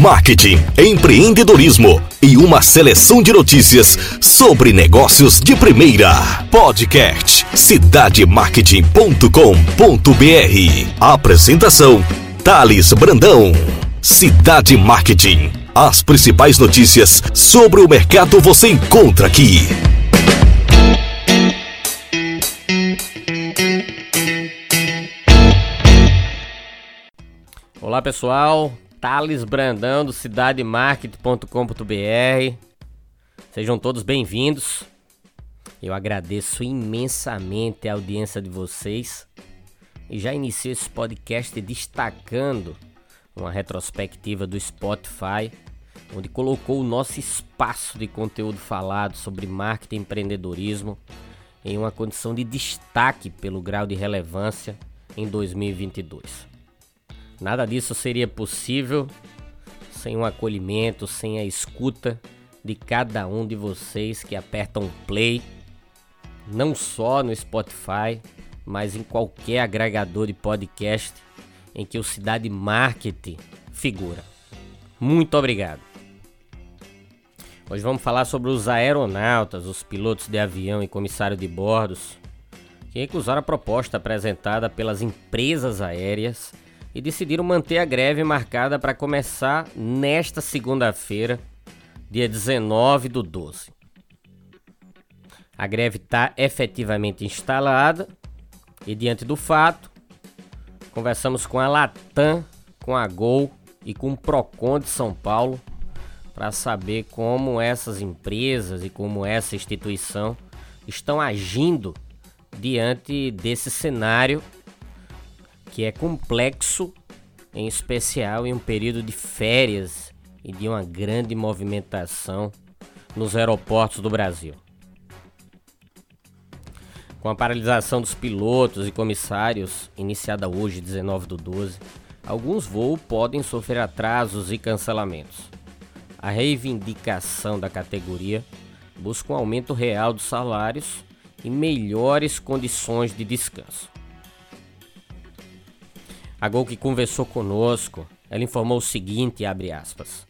marketing, empreendedorismo e uma seleção de notícias sobre negócios de primeira. Podcast cidademarketing.com.br. Apresentação: Thales Brandão. Cidade Marketing. As principais notícias sobre o mercado você encontra aqui. Olá pessoal, Thales Brandão do cidademarketing.com.br. Sejam todos bem-vindos. Eu agradeço imensamente a audiência de vocês e já iniciei esse podcast destacando uma retrospectiva do Spotify, onde colocou o nosso espaço de conteúdo falado sobre marketing e empreendedorismo em uma condição de destaque pelo grau de relevância em 2022. Nada disso seria possível sem o acolhimento, sem a escuta de cada um de vocês que apertam play, não só no Spotify, mas em qualquer agregador de podcast em que o Cidade Marketing figura. Muito obrigado. Hoje vamos falar sobre os aeronautas, os pilotos de avião e comissário de bordos, que recusaram a proposta apresentada pelas empresas aéreas e decidiram manter a greve marcada para começar nesta segunda-feira, dia 19/12. A greve está efetivamente instalada e, diante do fato, conversamos com a Latam, com a Gol e com o Procon de São Paulo para saber como essas empresas e como essa instituição estão agindo diante desse cenário que é complexo, em especial em um período de férias e de uma grande movimentação nos aeroportos do Brasil. Com a paralisação dos pilotos e comissários, iniciada hoje, 19/12, alguns voos podem sofrer atrasos e cancelamentos. A reivindicação da categoria busca um aumento real dos salários e melhores condições de descanso. A Gol, que conversou conosco, ela informou o seguinte, abre aspas: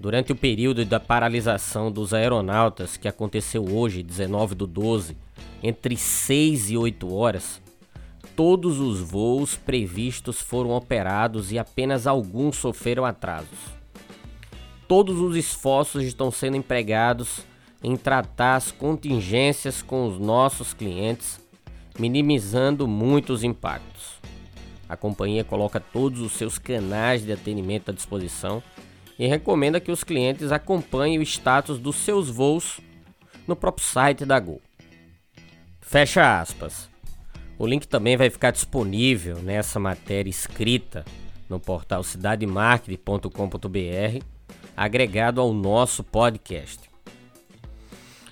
durante o período da paralisação dos aeronautas, que aconteceu hoje, 19/12, entre 6 e 8 horas, todos os voos previstos foram operados e apenas alguns sofreram atrasos. Todos os esforços estão sendo empregados em tratar as contingências com os nossos clientes, minimizando muitos impactos. A companhia coloca todos os seus canais de atendimento à disposição e recomenda que os clientes acompanhem o status dos seus voos no próprio site da Gol. Fecha aspas. O link também vai ficar disponível nessa matéria escrita no portal cidademarketing.com.br, agregado ao nosso podcast.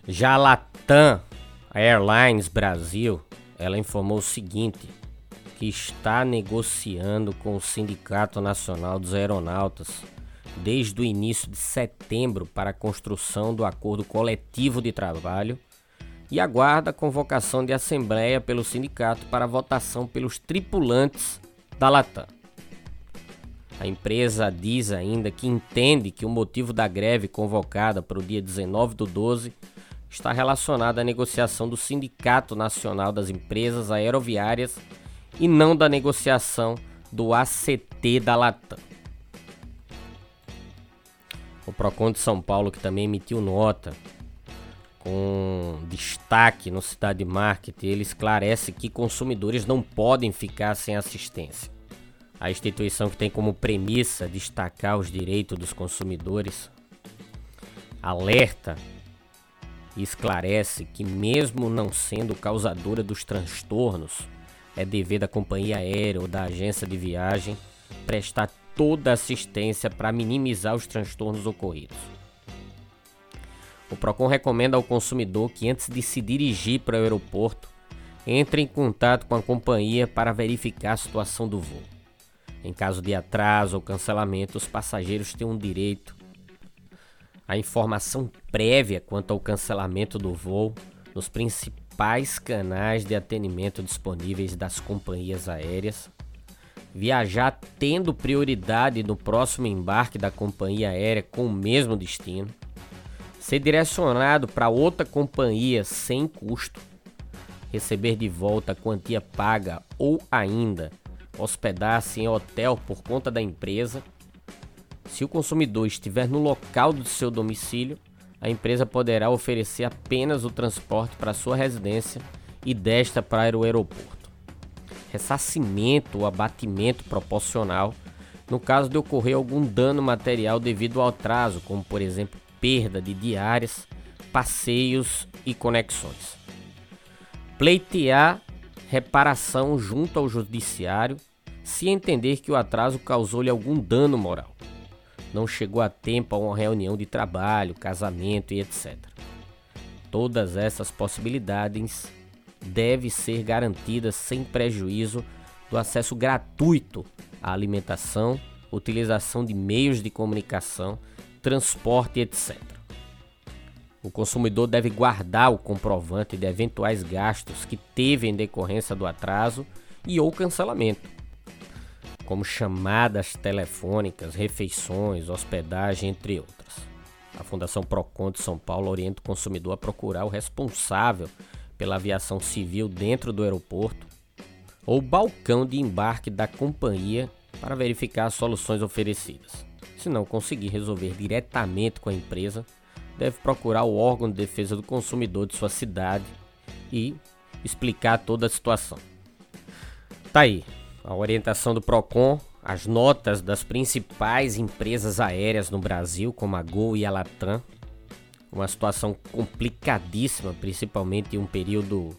Já a Latam Airlines Brasil, ela informou o seguinte, que está negociando com o Sindicato Nacional dos Aeronautas desde o início de setembro para a construção do acordo coletivo de trabalho e aguarda a convocação de assembleia pelo sindicato para votação pelos tripulantes da Latam. A empresa diz ainda que entende que o motivo da greve convocada para o dia 19/12 está relacionado à negociação do Sindicato Nacional das Empresas Aeroviárias e não da negociação do ACT da Latam. O Procon de São Paulo, que também emitiu nota, com destaque no Cidade Marketing, ele esclarece que consumidores não podem ficar sem assistência. A instituição, que tem como premissa destacar os direitos dos consumidores, alerta e esclarece que, mesmo não sendo causadora dos transtornos, é dever da companhia aérea ou da agência de viagem prestar toda a assistência para minimizar os transtornos ocorridos. O Procon recomenda ao consumidor que, antes de se dirigir para o aeroporto, entre em contato com a companhia para verificar a situação do voo. Em caso de atraso ou cancelamento, os passageiros têm um direito à informação prévia quanto ao cancelamento do voo nos principais canais de atendimento disponíveis das companhias aéreas, viajar tendo prioridade no próximo embarque da companhia aérea com o mesmo destino, ser direcionado para outra companhia sem custo, receber de volta a quantia paga ou ainda hospedar-se em hotel por conta da empresa. Se o consumidor estiver no local do seu domicílio, a empresa poderá oferecer apenas o transporte para sua residência e desta para o aeroporto. Ressarcimento ou abatimento proporcional no caso de ocorrer algum dano material devido ao atraso, como por exemplo perda de diárias, passeios e conexões. Pleitear reparação junto ao judiciário se entender que o atraso causou-lhe algum dano moral. Não chegou a tempo a uma reunião de trabalho, casamento e etc. Todas essas possibilidades devem ser garantidas sem prejuízo do acesso gratuito à alimentação, utilização de meios de comunicação, transporte e etc. O consumidor deve guardar o comprovante de eventuais gastos que teve em decorrência do atraso e ou cancelamento, como chamadas telefônicas, refeições, hospedagem, entre outras. A Fundação Procon de São Paulo orienta o consumidor a procurar o responsável pela aviação civil dentro do aeroporto ou balcão de embarque da companhia para verificar as soluções oferecidas. Se não conseguir resolver diretamente com a empresa, deve procurar o órgão de defesa do consumidor de sua cidade e explicar toda a situação. Tá aí a orientação do Procon, as notas das principais empresas aéreas no Brasil, como a Gol e a Latam. Uma situação complicadíssima, principalmente em um período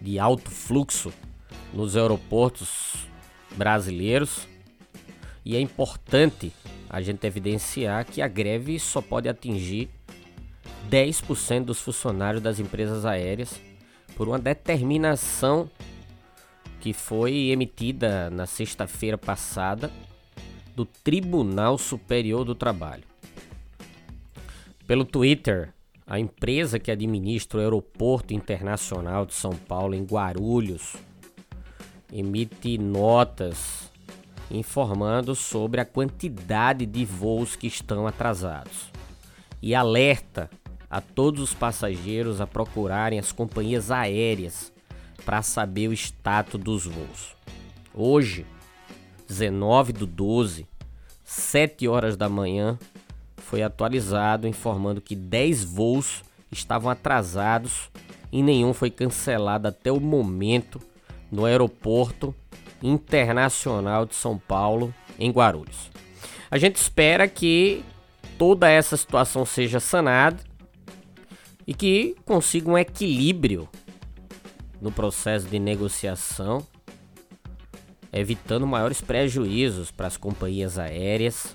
de alto fluxo nos aeroportos brasileiros. E é importante a gente evidenciar que a greve só pode atingir 10% dos funcionários das empresas aéreas por uma determinação que foi emitida na sexta-feira passada do Tribunal Superior do Trabalho. Pelo Twitter, a empresa que administra o Aeroporto Internacional de São Paulo, em Guarulhos, emite notas informando sobre a quantidade de voos que estão atrasados e alerta a todos os passageiros a procurarem as companhias aéreas para saber o status dos voos. Hoje, 19/12, 7 horas da manhã, foi atualizado informando que 10 voos estavam atrasados e nenhum foi cancelado até o momento no Aeroporto Internacional de São Paulo, em Guarulhos. A gente espera que toda essa situação seja sanada e que consiga um equilíbrio no processo de negociação, evitando maiores prejuízos para as companhias aéreas,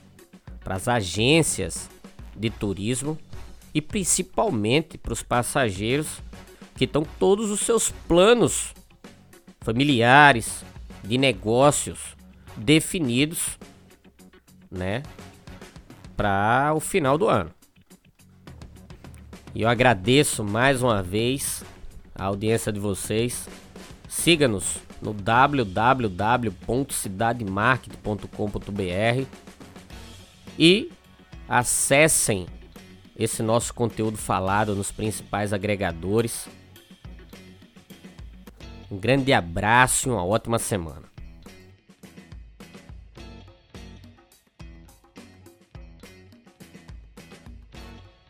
para as agências de turismo e principalmente para os passageiros que estão com todos os seus planos familiares, de negócios definidos, né, para o final do ano. E eu agradeço mais uma vez a audiência de vocês. Siga-nos no www.cidademarketing.com.br e acessem esse nosso conteúdo falado nos principais agregadores. Um grande abraço e uma ótima semana.